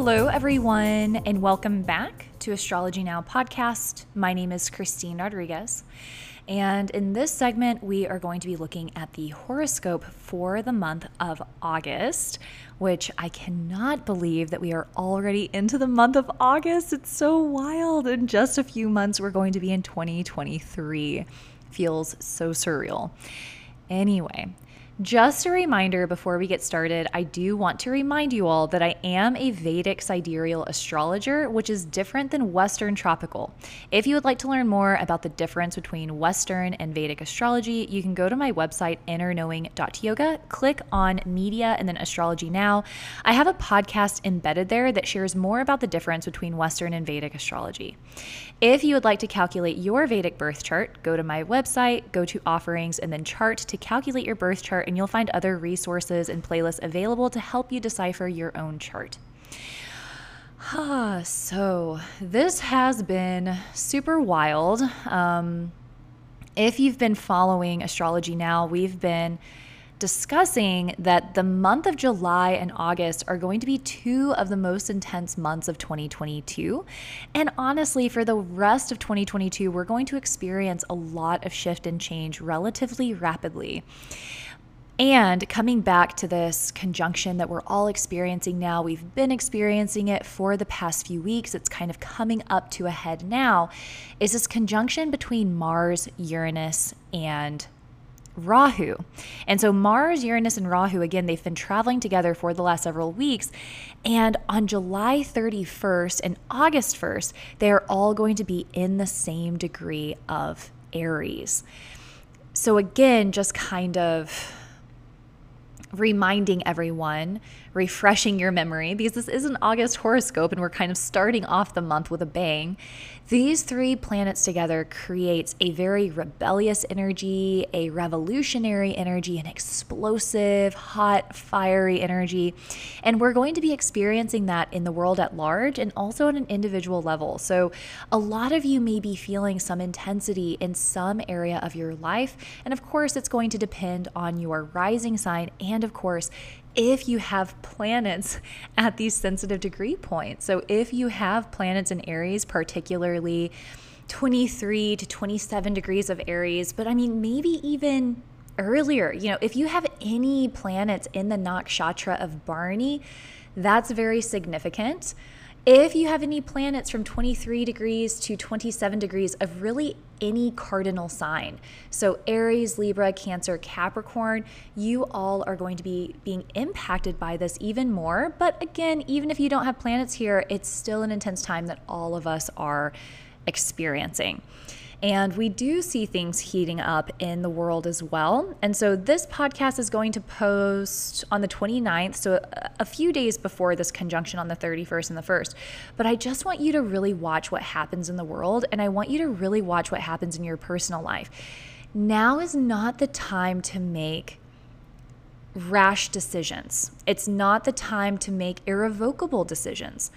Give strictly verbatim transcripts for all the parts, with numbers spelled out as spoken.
Hello, everyone, and welcome back to Astrology Now podcast. My name is Christine Rodriguez, and in this segment, we are going to be looking at the horoscope for the month of August, which I cannot believe that we are already into the month of August. It's so wild. In just a few months, we're going to be in twenty twenty-three. Feels so surreal. Anyway, just a reminder before we get started, I do want to remind you all that I am a Vedic sidereal astrologer, which is different than Western tropical. If you would like to learn more about the difference between Western and Vedic astrology, you can go to my website, inner knowing dot yoga, click on media and then Astrology Now. I have a podcast embedded there that shares more about the difference between Western and Vedic astrology. If you would like to calculate your Vedic birth chart, go to my website, go to offerings, and then chart to calculate your birth chart, and you'll find other resources and playlists available to help you decipher your own chart. So this has been super wild. Um, if you've been following Astrology Now, we've been discussing that the month of July and August are going to be two of the most intense months of twenty twenty-two. And honestly, for the rest of twenty twenty-two, we're going to experience a lot of shift and change relatively rapidly. And coming back to this conjunction that we're all experiencing now, we've been experiencing it for the past few weeks, it's kind of coming up to a head now, is this conjunction between Mars, Uranus, and Rahu. And so Mars, Uranus, and Rahu, again, they've been traveling together for the last several weeks. And on July thirty-first and August first, they're all going to be in the same degree of Aries. So again, just kind of reminding everyone, refreshing your memory, because this is an August horoscope and we're kind of starting off the month with a bang. These three planets together creates a very rebellious energy, a revolutionary energy, an explosive, hot, fiery energy. And we're going to be experiencing that in the world at large and also on an individual level. So a lot of you may be feeling some intensity in some area of your life. And of course, it's going to depend on your rising sign and And of course, if you have planets at these sensitive degree points. So if you have planets in Aries, particularly twenty-three to twenty-seven degrees of Aries, but I mean, maybe even earlier, you know, if you have any planets in the nakshatra of Barni, that's very significant. If you have any planets from twenty-three degrees to twenty-seven degrees of really any cardinal sign, so Aries, Libra, Cancer, Capricorn, you all are going to be being impacted by this even more. But again, even if you don't have planets here, it's still an intense time that all of us are experiencing. And we do see things heating up in the world as well. And so this podcast is going to post on the twenty-ninth, so a few days before this conjunction on the thirty-first and the first. But I just want you to really watch what happens in the world, and I want you to really watch what happens in your personal life. Now is not the time to make rash decisions. It's not the time to make irrevocable decisions.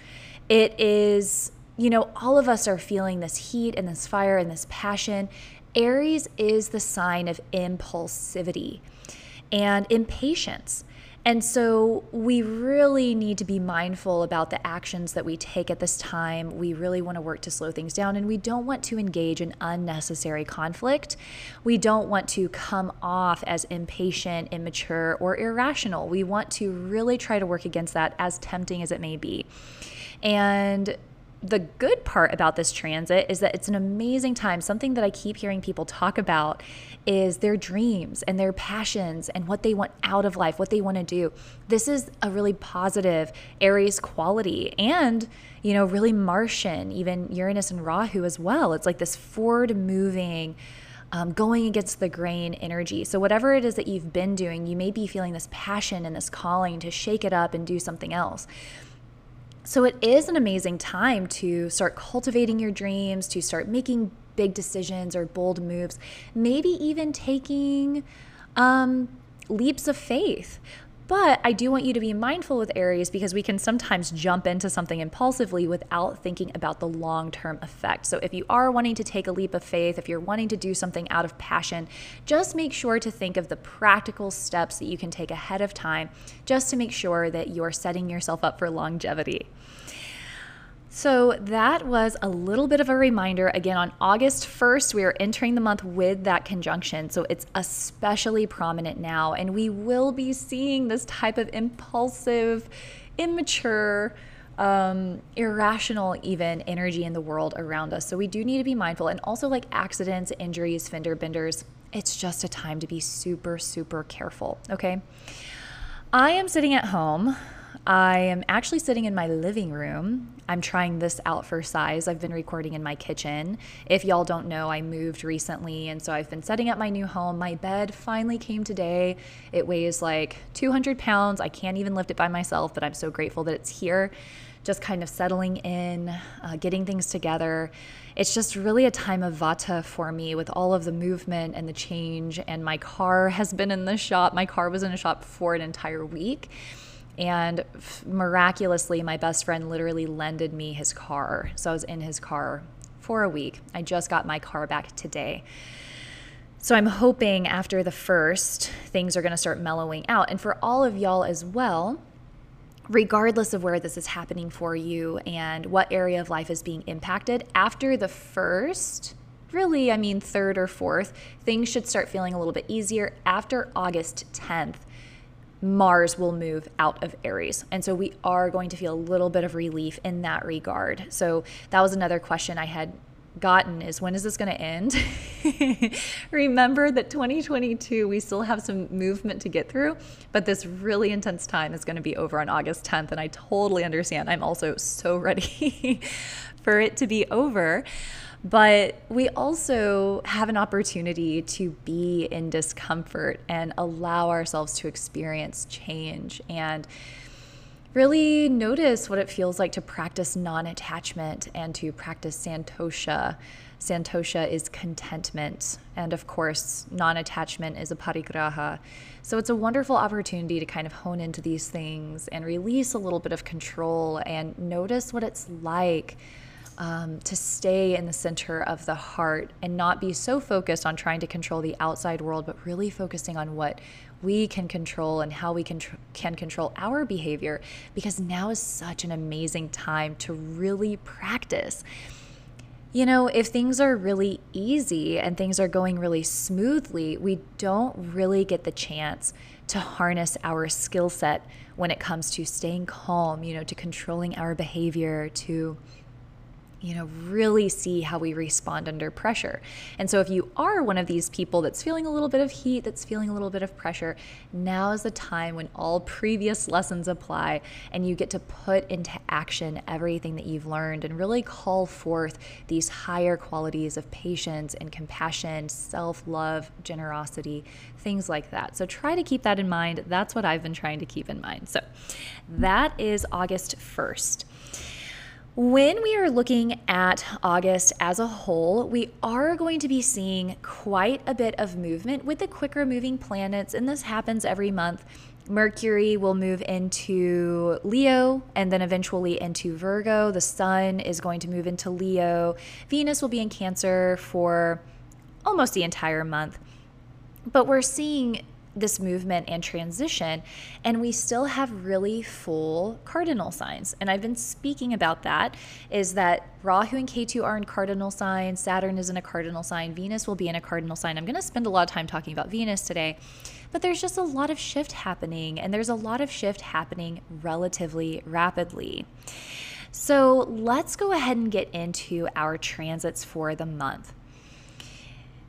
It is... You know, all of us are feeling this heat and this fire and this passion. Aries is the sign of impulsivity and impatience. And so we really need to be mindful about the actions that we take at this time. We really want to work to slow things down, and we don't want to engage in unnecessary conflict. We don't want to come off as impatient, immature, or irrational. We want to really try to work against that, as tempting as it may be. And the good part about this transit is that it's an amazing time. Something that I keep hearing people talk about is their dreams and their passions and what they want out of life, what they want to do. This is a really positive Aries quality, and, you know, really Martian, even Uranus and Rahu as well. It's like this forward moving, um, going against the grain energy. So whatever it is that you've been doing, you may be feeling this passion and this calling to shake it up and do something else. So it is an amazing time to start cultivating your dreams, to start making big decisions or bold moves, maybe even taking um, leaps of faith. But I do want you to be mindful with Aries, because we can sometimes jump into something impulsively without thinking about the long-term effect. So if you are wanting to take a leap of faith, if you're wanting to do something out of passion, just make sure to think of the practical steps that you can take ahead of time, just to make sure that you're setting yourself up for longevity. So that was a little bit of a reminder. Again, on August first, we are entering the month with that conjunction. So it's especially prominent now, and we will be seeing this type of impulsive, immature, um, irrational even energy in the world around us. So we do need to be mindful, and also like accidents, injuries, fender benders. It's just a time to be super, super careful, okay? I am sitting at home. I am actually sitting in my living room. I'm trying this out for size. I've been recording in my kitchen. If y'all don't know, I moved recently, and so I've been setting up my new home. My bed finally came today. It weighs like two hundred pounds. I can't even lift it by myself, but I'm so grateful that it's here. Just kind of settling in, uh, getting things together. It's just really a time of vata for me, with all of the movement and the change, and my car has been in the shop. My car was in a shop for an entire week. And miraculously, my best friend literally lended me his car. So I was in his car for a week. I just got my car back today. So I'm hoping after the first, things are going to start mellowing out. And for all of y'all as well, regardless of where this is happening for you and what area of life is being impacted, after the first, really, I mean third or fourth, things should start feeling a little bit easier. After August tenth. Mars will move out of Aries. And so we are going to feel a little bit of relief in that regard. So that was another question I had gotten, is when is this going to end? Remember that twenty twenty-two, we still have some movement to get through, but this really intense time is going to be over on August tenth. And I totally understand. I'm also so ready for it to be over. But we also have an opportunity to be in discomfort and allow ourselves to experience change, and really notice what it feels like to practice non-attachment and to practice santosha. Santosha is contentment. And of course, non-attachment is a parigraha. So it's a wonderful opportunity to kind of hone into these things and release a little bit of control and notice what it's like Um, to stay in the center of the heart and not be so focused on trying to control the outside world, but really focusing on what we can control and how we can, tr- can control our behavior, because now is such an amazing time to really practice. You know, if things are really easy and things are going really smoothly, we don't really get the chance to harness our skill set when it comes to staying calm, you know, to controlling our behavior, to you know, really see how we respond under pressure. And so if you are one of these people that's feeling a little bit of heat, that's feeling a little bit of pressure, now is the time when all previous lessons apply and you get to put into action everything that you've learned and really call forth these higher qualities of patience and compassion, self-love, generosity, things like that. So try to keep that in mind. That's what I've been trying to keep in mind. So that is August first. When we are looking at August as a whole, we are going to be seeing quite a bit of movement with the quicker moving planets, and this happens every month. Mercury will move into Leo and then eventually into Virgo. The Sun is going to move into Leo. Venus will be in Cancer for almost the entire month, but we're seeing this movement and transition, and we still have really full cardinal signs. And I've been speaking about that, is that Rahu and Ketu are in cardinal signs, Saturn is in a cardinal sign, Venus will be in a cardinal sign. I'm going to spend a lot of time talking about Venus today, but there's just a lot of shift happening, and there's a lot of shift happening relatively rapidly. So let's go ahead and get into our transits for the month.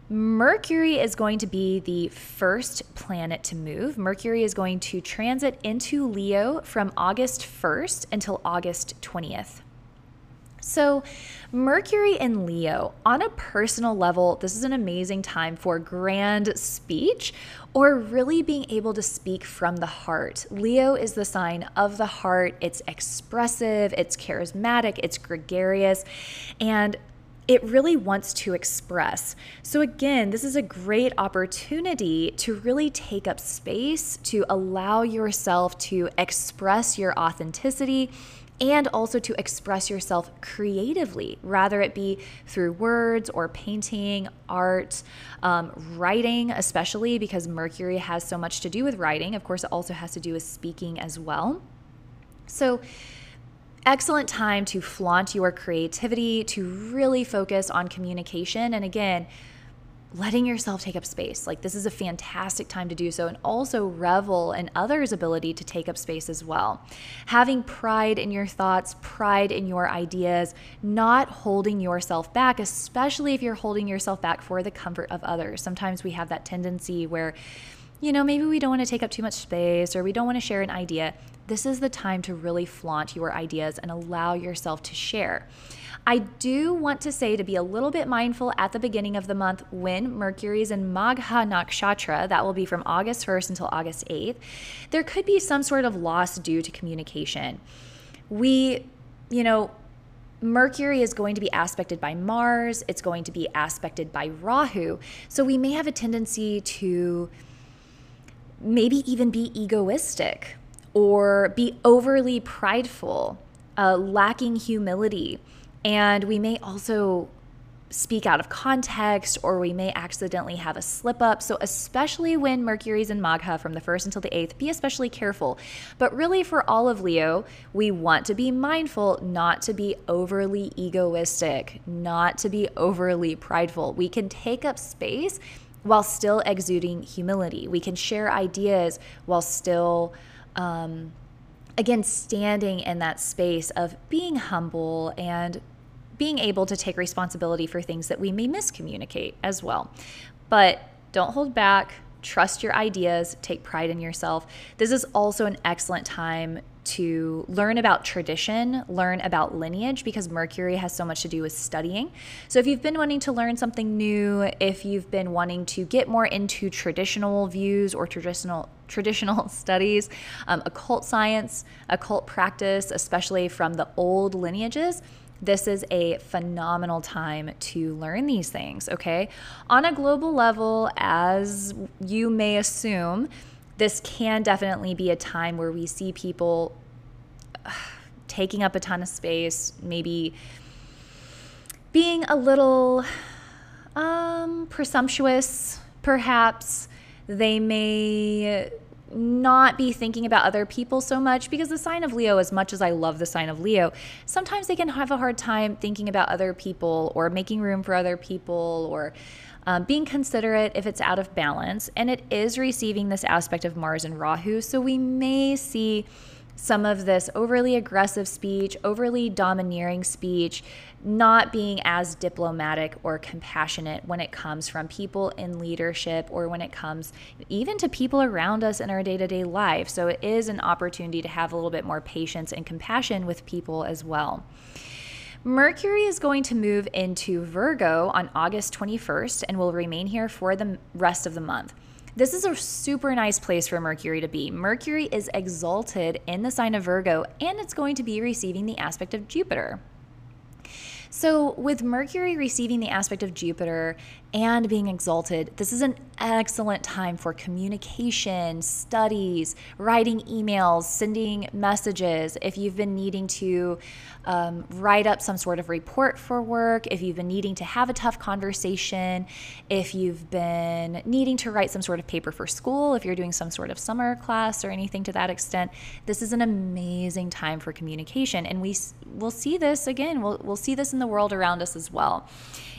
Mercury is going to be the first planet to move. Mercury is going to transit into Leo from August first until August twentieth. So Mercury in Leo, on a personal level, this is an amazing time for grand speech or really being able to speak from the heart. Leo is the sign of the heart. It's expressive, it's charismatic, it's gregarious, and it really wants to express. So again, this is a great opportunity to really take up space, to allow yourself to express your authenticity, and also to express yourself creatively, rather it be through words or painting, art, um, writing, especially because Mercury has so much to do with writing. Of course, it also has to do with speaking as well. So excellent time to flaunt your creativity, to really focus on communication. And again, letting yourself take up space. Like, this is a fantastic time to do so, and also revel in others' ability to take up space as well. Having pride in your thoughts, pride in your ideas, not holding yourself back, especially if you're holding yourself back for the comfort of others. Sometimes we have that tendency where, you know, maybe we don't want to take up too much space, or we don't want to share an idea. This is the time to really flaunt your ideas and allow yourself to share. I do want to say to be a little bit mindful at the beginning of the month when Mercury's in Magha Nakshatra. That will be from August first until August eighth. There could be some sort of loss due to communication. We, you know, Mercury is going to be aspected by Mars. It's going to be aspected by Rahu. So we may have a tendency to maybe even be egoistic or be overly prideful, uh, lacking humility. And we may also speak out of context, or we may accidentally have a slip up. So especially when Mercury's in Magha from the first until the eighth, be especially careful. But really for all of Leo, we want to be mindful not to be overly egoistic, not to be overly prideful. We can take up space while still exuding humility. We can share ideas while still, um, again, standing in that space of being humble and being able to take responsibility for things that we may miscommunicate as well. But don't hold back, trust your ideas, take pride in yourself. This is also an excellent time to learn about tradition, learn about lineage, because Mercury has so much to do with studying. So if you've been wanting to learn something new, if you've been wanting to get more into traditional views or traditional traditional studies, um, occult science, occult practice, especially from the old lineages, this is a phenomenal time to learn these things, okay? On a global level, as you may assume, this can definitely be a time where we see people taking up a ton of space, maybe being a little um, presumptuous, perhaps. They may not be thinking about other people so much, because the sign of Leo, as much as I love the sign of Leo, sometimes they can have a hard time thinking about other people or making room for other people, or um, being considerate if it's out of balance. And it is receiving this aspect of Mars and Rahu, so we may see some of this overly aggressive speech, overly domineering speech, not being as diplomatic or compassionate when it comes from people in leadership, or when it comes even to people around us in our day-to-day life. So it is an opportunity to have a little bit more patience and compassion with people as well. Mercury is going to move into Virgo on August twenty-first and will remain here for the rest of the month. This is a super nice place for Mercury to be. Mercury is exalted in the sign of Virgo, and it's going to be receiving the aspect of Jupiter. So with Mercury receiving the aspect of Jupiter and being exalted, this is an excellent time for communication, studies, writing emails, sending messages. If you've been needing to um, write up some sort of report for work, if you've been needing to have a tough conversation, if you've been needing to write some sort of paper for school, if you're doing some sort of summer class or anything to that extent, this is an amazing time for communication. And we will see this again, we'll, we'll see this in the world around us as well.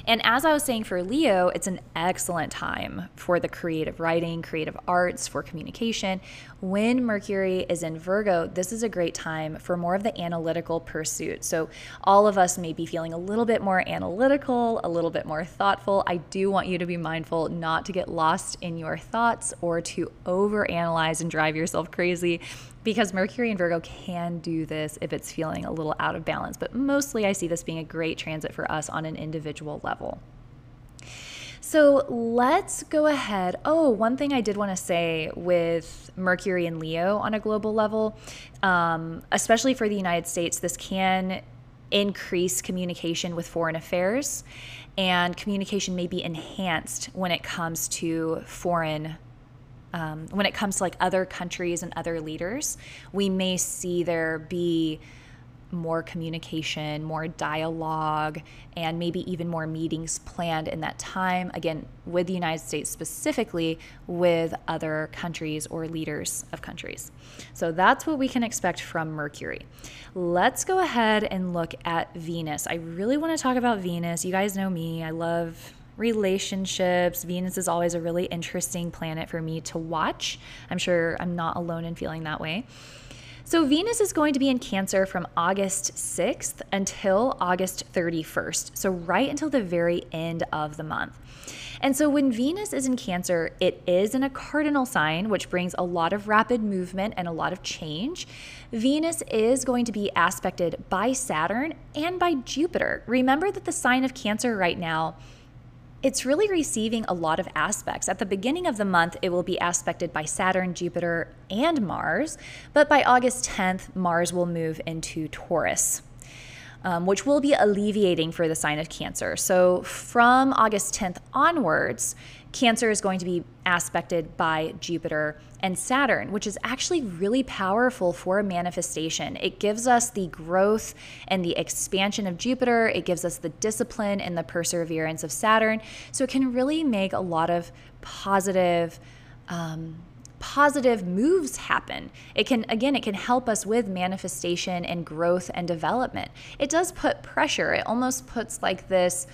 And as I was saying for Leo, it's an excellent time for the creative writing, creative arts, for communication. When Mercury is in Virgo, this is a great time for more of the analytical pursuit. So all of us may be feeling a little bit more analytical, a little bit more thoughtful. I do want you to be mindful not to get lost in your thoughts or to overanalyze and drive yourself crazy, because Mercury in Virgo can do this if it's feeling a little out of balance. But mostly I see this being a great transit for us on an individual level. So let's go ahead. Oh, one thing I did want to say with Mercury and Leo on a global level, um, especially for the United States, this can increase communication with foreign affairs, and communication may be enhanced when it comes to foreign, um, when it comes to like other countries and other leaders. We may see there be more communication, more dialogue, and maybe even more meetings planned in that time, again, with the United States specifically, with other countries or leaders of countries. So that's what we can expect from Mercury. Let's go ahead and look at Venus. I really want to talk about Venus. You guys know me. I love relationships. Venus is always a really interesting planet for me to watch. I'm sure I'm not alone in feeling that way. So Venus is going to be in Cancer from August sixth until August thirty-first. So right until the very end of the month. And so when Venus is in Cancer, it is in a cardinal sign, which brings a lot of rapid movement and a lot of change. Venus is going to be aspected by Saturn and by Jupiter. Remember that the sign of Cancer right now, it's really receiving a lot of aspects. At the beginning of the month, it will be aspected by Saturn, Jupiter, and Mars, but by August tenth, Mars will move into Taurus, um, which will be alleviating for the sign of Cancer. So from August tenth onwards, Cancer is going to be aspected by Jupiter and Saturn, which is actually really powerful for a manifestation. It gives us the growth and the expansion of Jupiter. It gives us the discipline and the perseverance of Saturn. So it can really make a lot of positive, um, positive moves happen. It can, again, it can help us with manifestation and growth and development. It does put pressure. It almost puts like this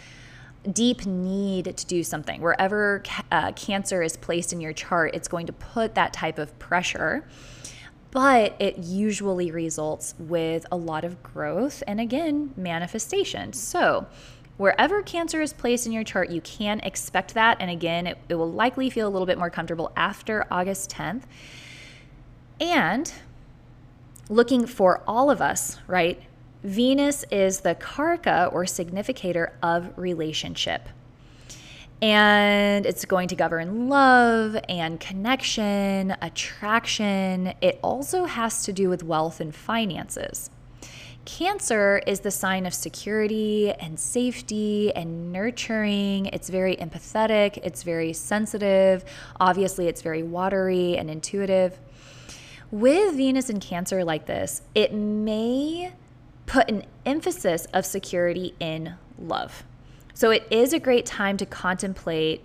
deep need to do something. Wherever uh, Cancer is placed in your chart, it's going to put that type of pressure, but it usually results with a lot of growth and, again, manifestation. So wherever Cancer is placed in your chart, you can expect that. And again, it, it will likely feel a little bit more comfortable after August tenth. And looking for all of us, right? Venus is the karaka or significator of relationship, and it's going to govern love and connection, attraction. It also has to do with wealth and finances. Cancer is the sign of security and safety and nurturing. It's very empathetic. It's very sensitive. Obviously, it's very watery and intuitive. With Venus in Cancer like this, it may put an emphasis of security in love. So it is a great time to contemplate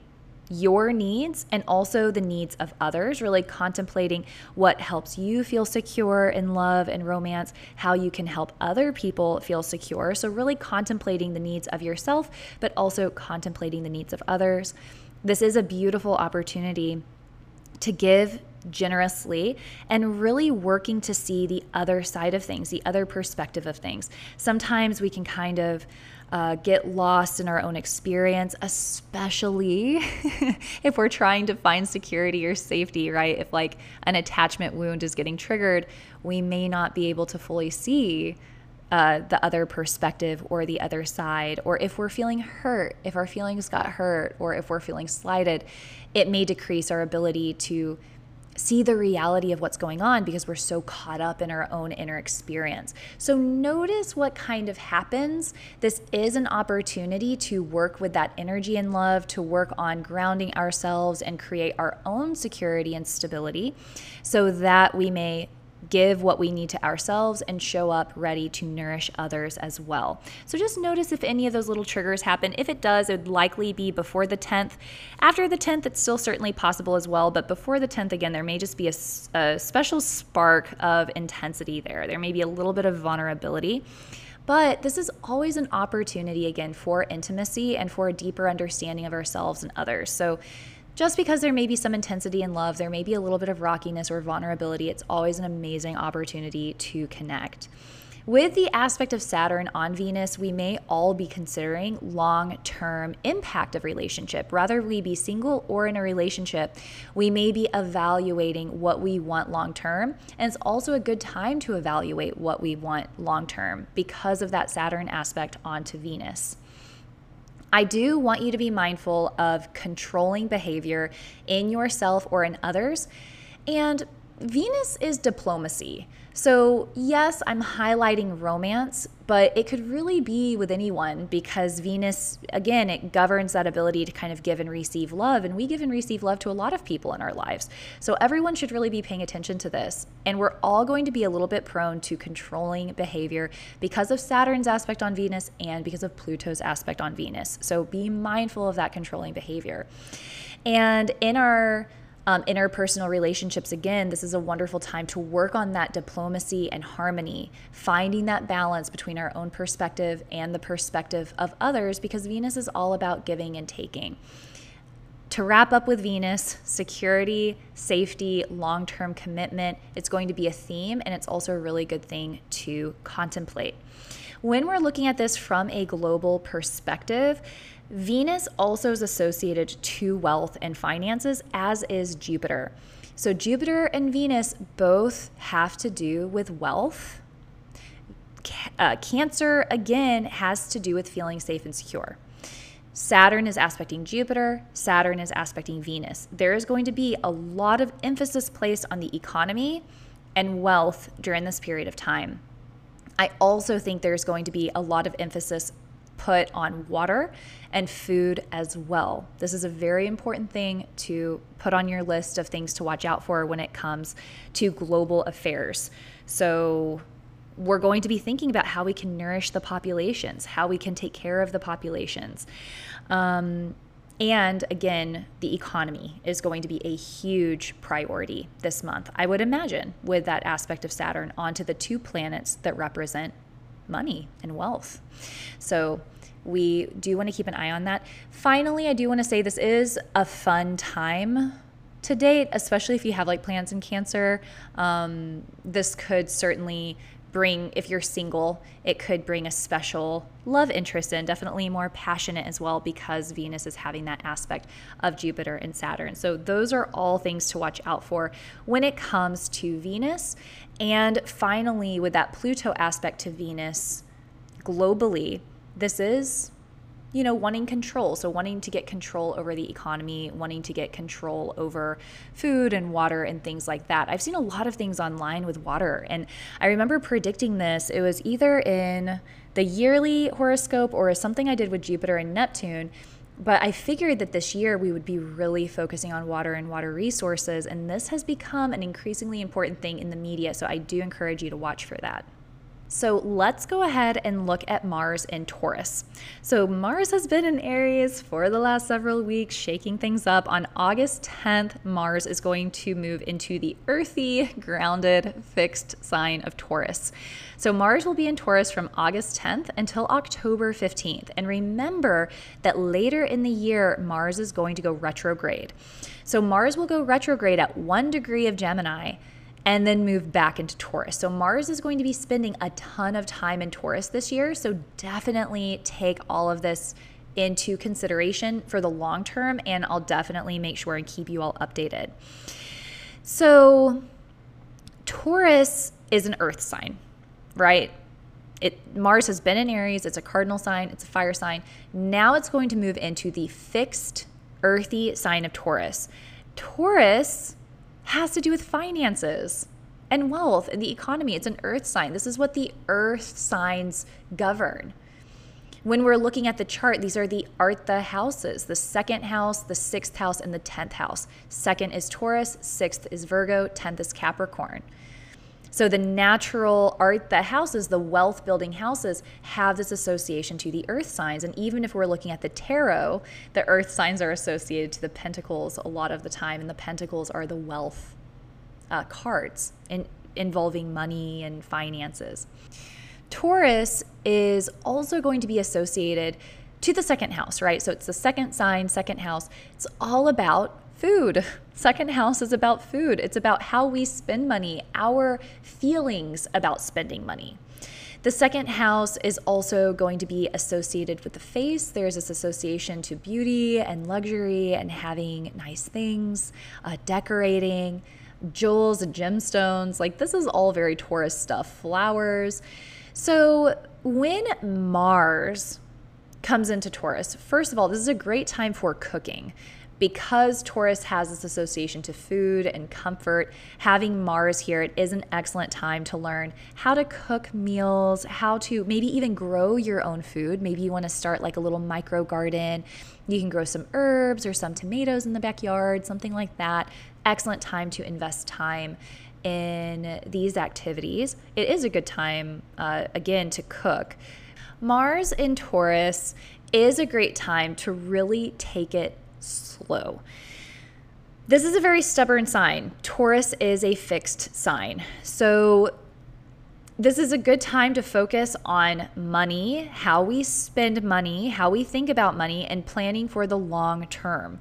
your needs and also the needs of others, really contemplating what helps you feel secure in love and romance, how you can help other people feel secure. So really contemplating the needs of yourself, but also contemplating the needs of others. This is a beautiful opportunity to give generously and really working to see the other side of things, the other perspective of things. Sometimes we can kind of uh, get lost in our own experience, especially if we're trying to find security or safety, right? If like an attachment wound is getting triggered, we may not be able to fully see uh, the other perspective or the other side, or if we're feeling hurt, if our feelings got hurt, or if we're feeling slighted, it may decrease our ability to see the reality of what's going on because we're so caught up in our own inner experience. So notice what kind of happens. This is an opportunity to work with that energy in love, to work on grounding ourselves and create our own security and stability so that we may give what we need to ourselves and show up ready to nourish others as well. So just notice if any of those little triggers happen. If it does, it would likely be before the tenth. After the tenth, it's still certainly possible as well, but before the tenth, again, there may just be a, a special spark of intensity there. There may be a little bit of vulnerability, but this is always an opportunity, again, for intimacy and for a deeper understanding of ourselves and others. So just because there may be some intensity in love, there may be a little bit of rockiness or vulnerability, it's always an amazing opportunity to connect. With the aspect of Saturn on Venus, we may all be considering long-term impact of relationship. Rather we be single or in a relationship, we may be evaluating what we want long-term, and it's also a good time to evaluate what we want long-term because of that Saturn aspect onto Venus. I do want you to be mindful of controlling behavior in yourself or in others, and Venus is diplomacy. So yes, I'm highlighting romance, but it could really be with anyone, because Venus, again, it governs that ability to kind of give and receive love. And we give and receive love to a lot of people in our lives. So everyone should really be paying attention to this. And we're all going to be a little bit prone to controlling behavior because of Saturn's aspect on Venus and because of Pluto's aspect on Venus. So be mindful of that controlling behavior. And in our Um, interpersonal relationships, again, this is a wonderful time to work on that diplomacy and harmony, finding that balance between our own perspective and the perspective of others, because Venus is all about giving and taking. To wrap up with Venus, security, safety, long-term commitment, it's going to be a theme, and it's also a really good thing to contemplate. When we're looking at this from a global perspective, Venus also is associated to wealth and finances, as is Jupiter. So Jupiter and Venus both have to do with wealth. Uh, Cancer, again, has to do with feeling safe and secure. Saturn is aspecting Jupiter. Saturn is aspecting Venus. There is going to be a lot of emphasis placed on the economy and wealth during this period of time. I also think there's going to be a lot of emphasis put on water and food as well. This is a very important thing to put on your list of things to watch out for when it comes to global affairs. So we're going to be thinking about how we can nourish the populations, how we can take care of the populations. Um, and again, the economy is going to be a huge priority this month, I would imagine, with that aspect of Saturn onto the two planets that represent money and wealth. So we do want to keep an eye on that. Finally, I do want to say this is a fun time to date, especially if you have like plans in Cancer. Um, this could certainly bring, if you're single, it could bring a special love interest in, definitely more passionate as well, because Venus is having that aspect of Jupiter and Saturn. So those are all things to watch out for when it comes to Venus. And finally, with that Pluto aspect to Venus globally, this is, you know, wanting control. So wanting to get control over the economy, wanting to get control over food and water and things like that. I've seen a lot of things online with water, and I remember predicting this. It was either in the yearly horoscope or something I did with Jupiter and Neptune, but I figured that this year we would be really focusing on water and water resources, and this has become an increasingly important thing in the media, so I do encourage you to watch for that. So let's go ahead and look at Mars in Taurus. So Mars has been in Aries for the last several weeks, shaking things up. On August tenth, Mars is going to move into the earthy, grounded, fixed sign of Taurus. So Mars will be in Taurus from August tenth until October fifteenth. And remember that later in the year, Mars is going to go retrograde. So Mars will go retrograde at one degree of Gemini, and then move back into Taurus. So Mars is going to be spending a ton of time in Taurus this year, so definitely take all of this into consideration for the long term, and I'll definitely make sure and keep you all updated. So Taurus is an earth sign, right? It, Mars has been in Aries, it's a cardinal sign, it's a fire sign. Now it's going to move into the fixed, earthy sign of Taurus. Taurus has to do with finances and wealth and the economy. It's an earth sign. This is what the earth signs govern. When we're looking at the chart, these are the Artha houses, the second house, the sixth house, and the tenth house. Second is Taurus, sixth is Virgo, tenth is Capricorn. So the natural Artha houses, the wealth building houses, have this association to the earth signs. And even if we're looking at the tarot, the earth signs are associated to the pentacles a lot of the time. And the pentacles are the wealth uh, cards in, involving money and finances. Taurus is also going to be associated to the second house, right? So it's the second sign, second house. It's all about food. Second house is about food. It's about how we spend money, our feelings about spending money. The second house is also going to be associated with the face. There's this association to beauty and luxury and having nice things, uh, decorating, jewels and gemstones. Like, this is all very Taurus stuff, flowers. So when Mars comes into Taurus, first of all, this is a great time for cooking. Because Taurus has this association to food and comfort, having Mars here, it is an excellent time to learn how to cook meals, how to maybe even grow your own food. Maybe you want to start like a little micro garden. You can grow some herbs or some tomatoes in the backyard, something like that. Excellent time to invest time in these activities. It is a good time, uh, again, to cook. Mars in Taurus is a great time to really take it slow. This is a very stubborn sign. Taurus is a fixed sign. So this is a good time to focus on money, how we spend money, how we think about money, and planning for the long term.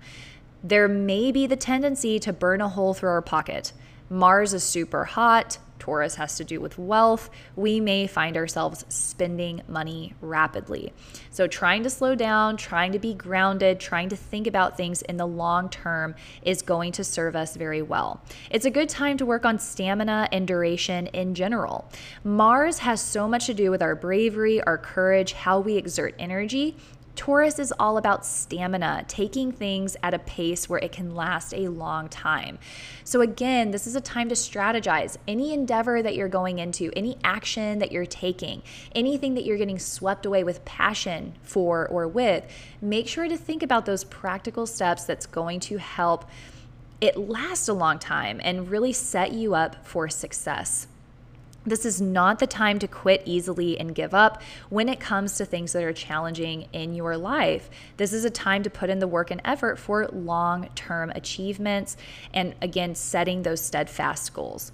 There may be the tendency to burn a hole through our pocket. Mars is super hot. Taurus has to do with wealth. We may find ourselves spending money rapidly. So trying to slow down, trying to be grounded, trying to think about things in the long term is going to serve us very well. It's a good time to work on stamina and duration in general. Mars has so much to do with our bravery, our courage, how we exert energy. Taurus is all about stamina, taking things at a pace where it can last a long time. So again, this is a time to strategize. Any endeavor that you're going into, any action that you're taking, anything that you're getting swept away with passion for or with, make sure to think about those practical steps that's going to help it last a long time and really set you up for success. This is not the time to quit easily and give up when it comes to things that are challenging in your life. This is a time to put in the work and effort for long-term achievements and, again, setting those steadfast goals.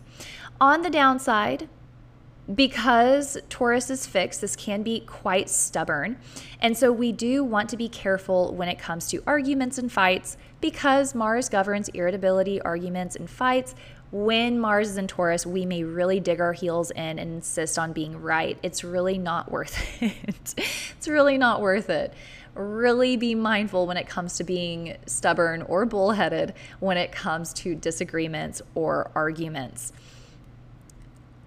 On the downside, because Taurus is fixed, this can be quite stubborn. And so we do want to be careful when it comes to arguments and fights, because Mars governs irritability, arguments, and fights. When Mars is in Taurus, we may really dig our heels in and insist on being right. It's really not worth it. It's really not worth it. Really be mindful when it comes to being stubborn or bullheaded when it comes to disagreements or arguments.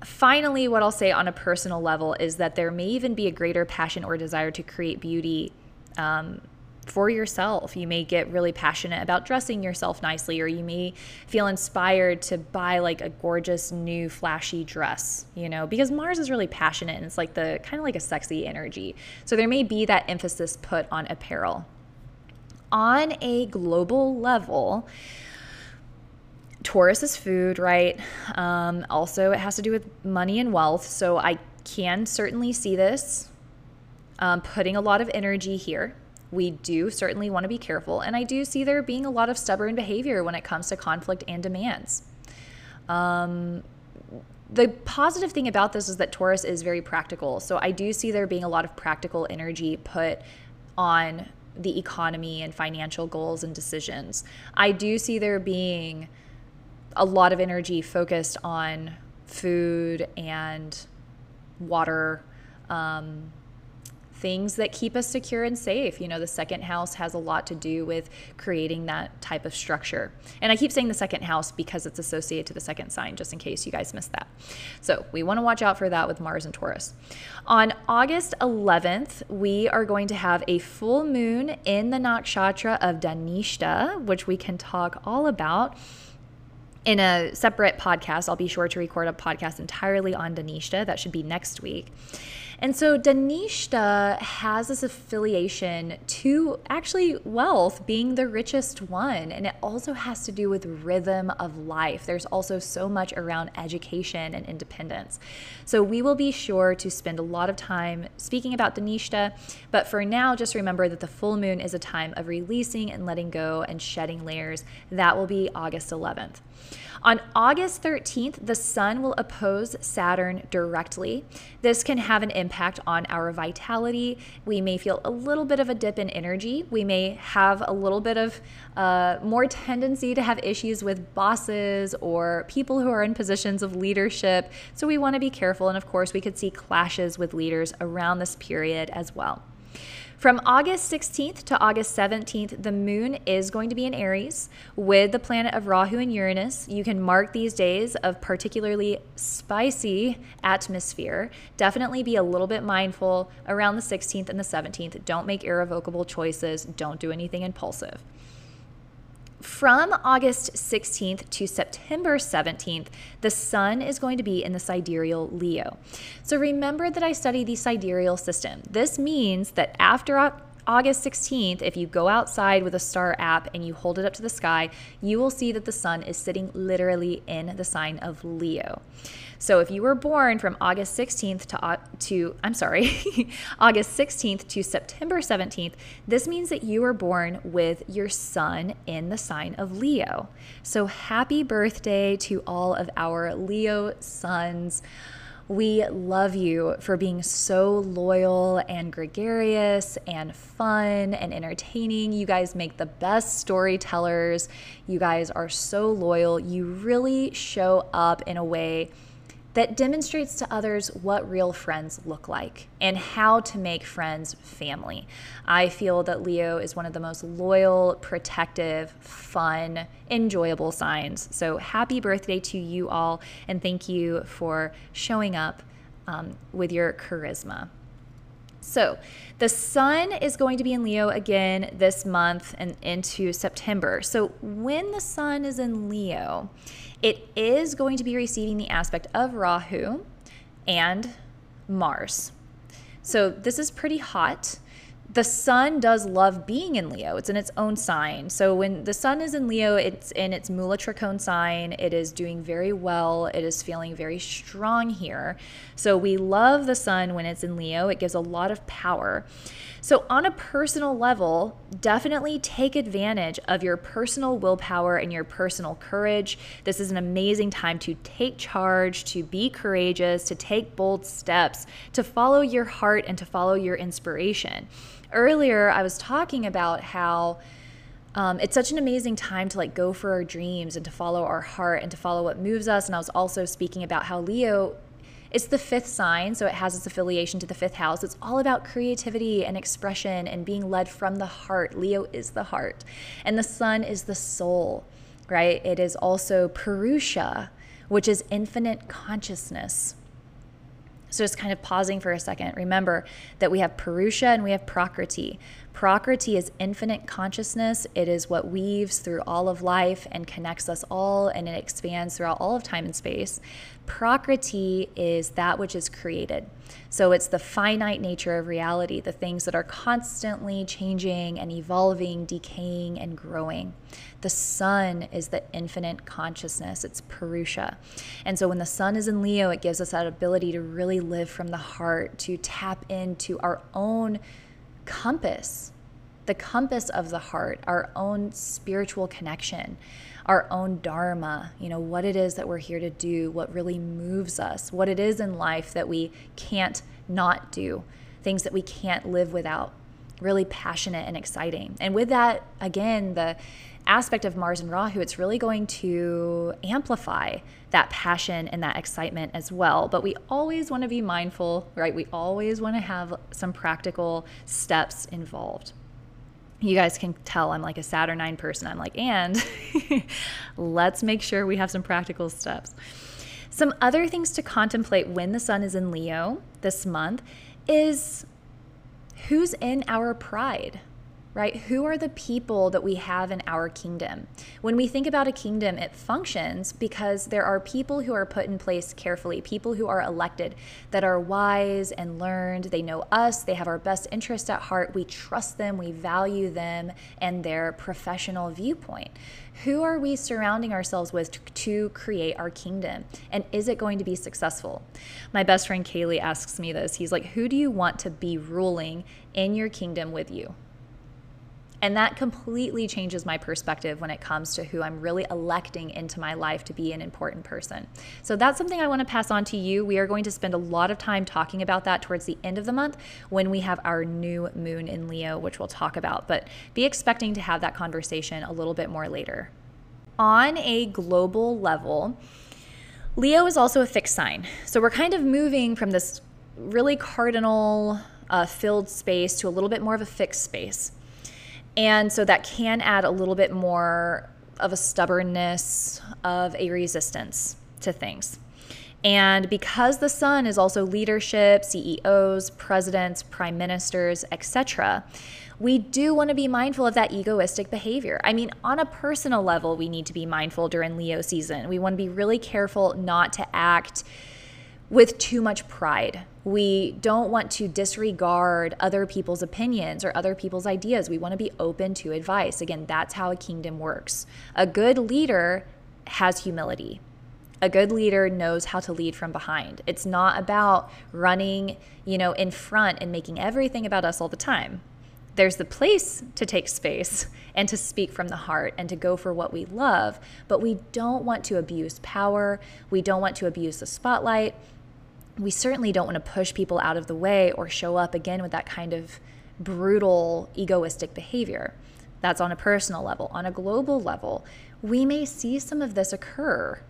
Finally, what I'll say on a personal level is that there may even be a greater passion or desire to create beauty um, for yourself. You may get really passionate about dressing yourself nicely, or you may feel inspired to buy like a gorgeous new flashy dress, you know, because Mars is really passionate and it's like the kind of like a sexy energy. So there may be that emphasis put on apparel. On a global level, Taurus is food, right? Um, also, it has to do with money and wealth. So I can certainly see this um, putting a lot of energy here. We do certainly want to be careful, and I do see there being a lot of stubborn behavior when it comes to conflict and demands. Um, the positive thing about this is that Taurus is very practical, so I do see there being a lot of practical energy put on the economy and financial goals and decisions. I do see there being a lot of energy focused on food and water, um, things that keep us secure and safe. You know, the second house has a lot to do with creating that type of structure. And I keep saying the second house because it's associated to the second sign, just in case you guys missed that. So we want to watch out for that with Mars and Taurus. On August eleventh, we are going to have a full moon in the nakshatra of Dhanishtha, which we can talk all about in a separate podcast. I'll be sure to record a podcast entirely on Dhanishtha. That should be next week. And so Dhanishtha has this affiliation to actually wealth, being the richest one. And it also has to do with rhythm of life. There's also so much around education and independence. So we will be sure to spend a lot of time speaking about Dhanishtha. But for now, just remember that the full moon is a time of releasing and letting go and shedding layers. That will be August eleventh. On August thirteenth, the sun will oppose Saturn directly. This can have an impact on our vitality. We may feel a little bit of a dip in energy. We may have a little bit of uh, more tendency to have issues with bosses or people who are in positions of leadership. So we want to be careful. And of course, we could see clashes with leaders around this period as well. From August sixteenth to August seventeenth, the moon is going to be in Aries with the planet of Rahu and Uranus. You can mark these days of particularly spicy atmosphere. Definitely be a little bit mindful around the sixteenth and the seventeenth. Don't make irrevocable choices. Don't do anything impulsive. from August sixteenth to September seventeenth, the sun is going to be in the sidereal Leo. So remember that I study the sidereal system. This means that after August sixteenth, if you go outside with a star app and you hold it up to the sky, you will see that the sun is sitting literally in the sign of Leo. So if you were born from August sixteenth to, to I'm sorry, August sixteenth to September seventeenth, this means that you were born with your sun in the sign of Leo. So happy birthday to all of our Leo suns. We love you for being so loyal and gregarious and fun and entertaining. You guys make the best storytellers. You guys are so loyal. You really show up in a way that demonstrates to others what real friends look like and how to make friends family. I feel that Leo is one of the most loyal, protective, fun, enjoyable signs. So happy birthday to you all, and thank you for showing up um, with your charisma. So the sun is going to be in Leo again this month and into September. So when the sun is in Leo, it is going to be receiving the aspect of Rahu and Mars. So this is pretty hot. The sun does love being in Leo. It's in its own sign. So when the sun is in Leo, it's in its Moolatrikone sign. It is doing very well. It is feeling very strong here. So we love the sun when it's in Leo. It gives a lot of power. So on a personal level, definitely take advantage of your personal willpower and your personal courage. This is an amazing time to take charge, to be courageous, to take bold steps, to follow your heart and to follow your inspiration. Earlier, I was talking about how um, it's such an amazing time to like go for our dreams and to follow our heart and to follow what moves us. And I was also speaking about how Leo is the fifth sign, so it has its affiliation to the fifth house. It's all about creativity and expression and being led from the heart. Leo is the heart, and the sun is the soul, right? It is also Purusha, which is infinite consciousness. So just kind of pausing for a second, remember that we have Purusha and we have Prakriti. Prakriti is infinite consciousness. It is what weaves through all of life and connects us all, and it expands throughout all of time and space. Prakriti is that which is created. So it's the finite nature of reality, the things that are constantly changing and evolving, decaying and growing. The sun is the infinite consciousness. It's Purusha. And so when the sun is in Leo, it gives us that ability to really live from the heart, to tap into our own compass, the compass of the heart, our own spiritual connection, our own dharma, you know, what it is that we're here to do, what really moves us, what it is in life that we can't not do, things that we can't live without, really passionate and exciting. And with that, again, the aspect of Mars and Rahu, it's really going to amplify that passion and that excitement as well. But we always want to be mindful, right? We always want to have some practical steps involved. You guys can tell I'm like a Saturnine person. I'm like, and let's make sure we have some practical steps. Some other things to contemplate when the sun is in Leo this month is who's in our pride, right? Who are the people that we have in our kingdom? When we think about a kingdom, it functions because there are people who are put in place carefully, people who are elected, that are wise and learned. They know us. They have our best interest at heart. We trust them. We value them and their professional viewpoint. Who are we surrounding ourselves with to create our kingdom? And is it going to be successful? My best friend Kaylee asks me this. He's like, who do you want to be ruling in your kingdom with you? And that completely changes my perspective when it comes to who I'm really electing into my life to be an important person. So that's something I want to pass on to you. We are going to spend a lot of time talking about that towards the end of the month when we have our new moon in Leo, which we'll talk about, but be expecting to have that conversation a little bit more later. On a global level, Leo is also a fixed sign. So we're kind of moving from this really cardinal uh, filled space to a little bit more of a fixed space. And so that can add a little bit more of a stubbornness, of a resistance to things. And because the sun is also leadership, C E Os, presidents, prime ministers, et cetera, we do want to be mindful of that egoistic behavior. I mean, on a personal level, we need to be mindful during Leo season. We want to be really careful not to act with too much pride. We don't want to disregard other people's opinions or other people's ideas. We want to be open to advice. Again, that's how a kingdom works. A good leader has humility. A good leader knows how to lead from behind. It's not about running, you know, in front and making everything about us all the time. There's the place to take space and to speak from the heart and to go for what we love, but we don't want to abuse power. We don't want to abuse the spotlight. We certainly don't want to push people out of the way or show up again with that kind of brutal, egoistic behavior. That's on a personal level. On a global level, we may see some of this occur.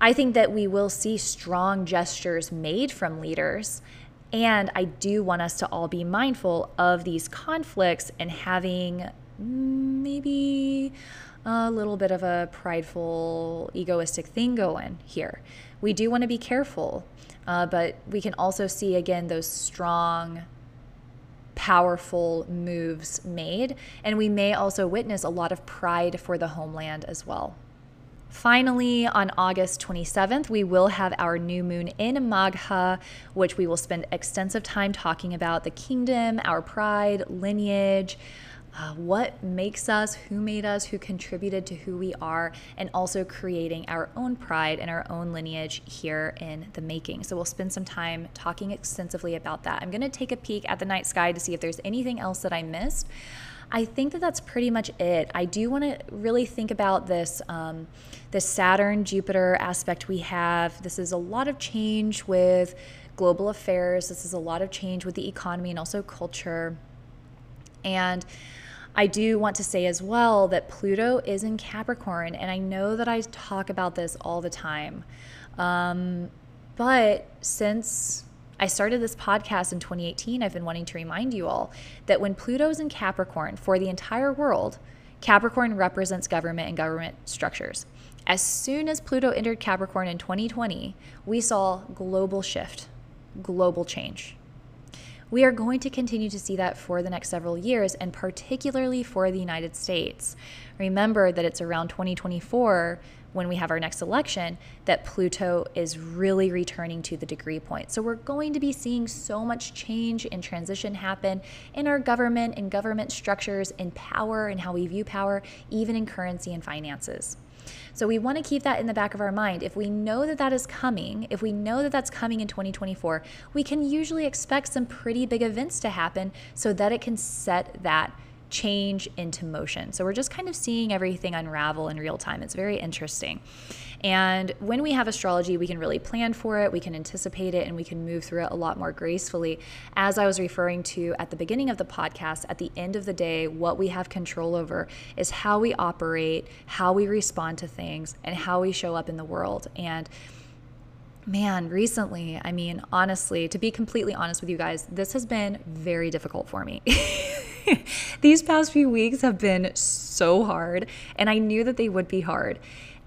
I think that we will see strong gestures made from leaders, and I do want us to all be mindful of these conflicts and having maybe a little bit of a prideful, egoistic thing going here. We do want to be careful, uh, but we can also see, again, those strong, powerful moves made, and we may also witness a lot of pride for the homeland as well. Finally, on August twenty-seventh, we will have our new moon in Magha, which we will spend extensive time talking about the kingdom, our pride, lineage, uh, what makes us, who made us, who contributed to who we are, and also creating our own pride and our own lineage here in the making. So we'll spend some time talking extensively about that. I'm going to take a peek at the night sky to see if there's anything else that I missed. I think that that's pretty much it. I do want to really think about this, um, this Saturn-Jupiter aspect we have. This is a lot of change with global affairs. This is a lot of change with the economy and also culture. And I do want to say as well that Pluto is in Capricorn, and I know that I talk about this all the time. Um, but since I started this podcast in twenty eighteen, I've been wanting to remind you all that when Pluto's in Capricorn for the entire world, Capricorn represents government and government structures. As soon as Pluto entered Capricorn in twenty twenty, we saw global shift, global change. We are going to continue to see that for the next several years, and particularly for the United States. Remember that it's around twenty twenty-four when we have our next election, that Pluto is really returning to the degree point. So we're going to be seeing so much change and transition happen in our government and government structures, in power and how we view power, even in currency and finances. So we want to keep that in the back of our mind. If we know that that is coming, if we know that that's coming in twenty twenty-four, we can usually expect some pretty big events to happen so that it can set that change into motion. So we're just kind of seeing everything unravel in real time. It's very interesting. And when we have astrology, we can really plan for it, we can anticipate it, and we can move through it a lot more gracefully. As I was referring to at the beginning of the podcast, at the end of the day, what we have control over is how we operate, how we respond to things, and how we show up in the world. And man, recently, I mean, honestly, to be completely honest with you guys, this has been very difficult for me. These past few weeks have been so hard, and I knew that they would be hard.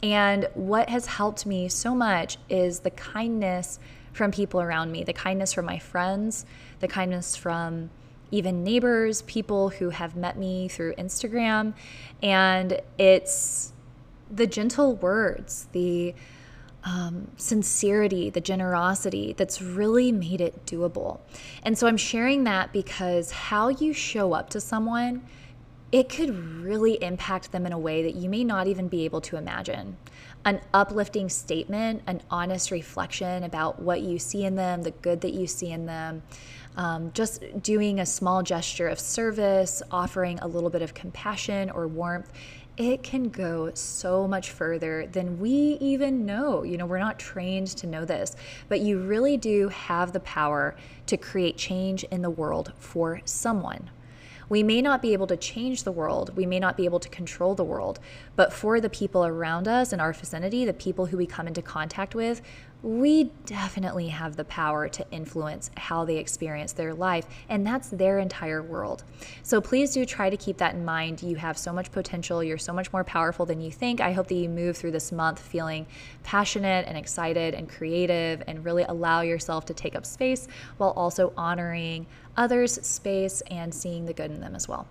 And what has helped me so much is the kindness from people around me, the kindness from my friends, the kindness from even neighbors, people who have met me through Instagram. And it's the gentle words, the Um, sincerity, the generosity that's really made it doable. And so I'm sharing that because how you show up to someone, it could really impact them in a way that you may not even be able to imagine. An uplifting statement, an honest reflection about what you see in them, the good that you see in them, um, just doing a small gesture of service, offering a little bit of compassion or warmth. It can go so much further than we even know. You know, we're not trained to know this, but you really do have the power to create change in the world for someone. We may not be able to change the world, we may not be able to control the world, but for the people around us in our vicinity, the people who we come into contact with, we definitely have the power to influence how they experience their life, and that's their entire world. So please do try to keep that in mind. You have so much potential. You're so much more powerful than you think. I hope that you move through this month feeling passionate and excited and creative, and really allow yourself to take up space while also honoring others' space and seeing the good in them as well.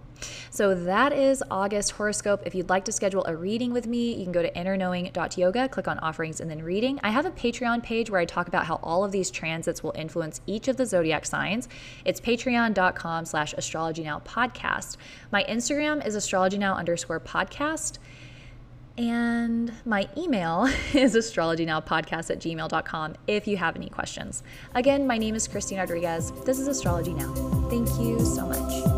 So that is August horoscope. If you'd like to schedule a reading with me, you can go to inner knowing dot yoga, click on offerings and then reading. I have a Patreon page where I talk about how all of these transits will influence each of the zodiac signs. It's patreon dot com slash astrology now podcast. My Instagram is astrology now underscore podcast. And my email is astrology now podcast at gmail dot com if you have any questions. Again, my name is Christine Rodriguez. This is Astrology Now. Thank you so much.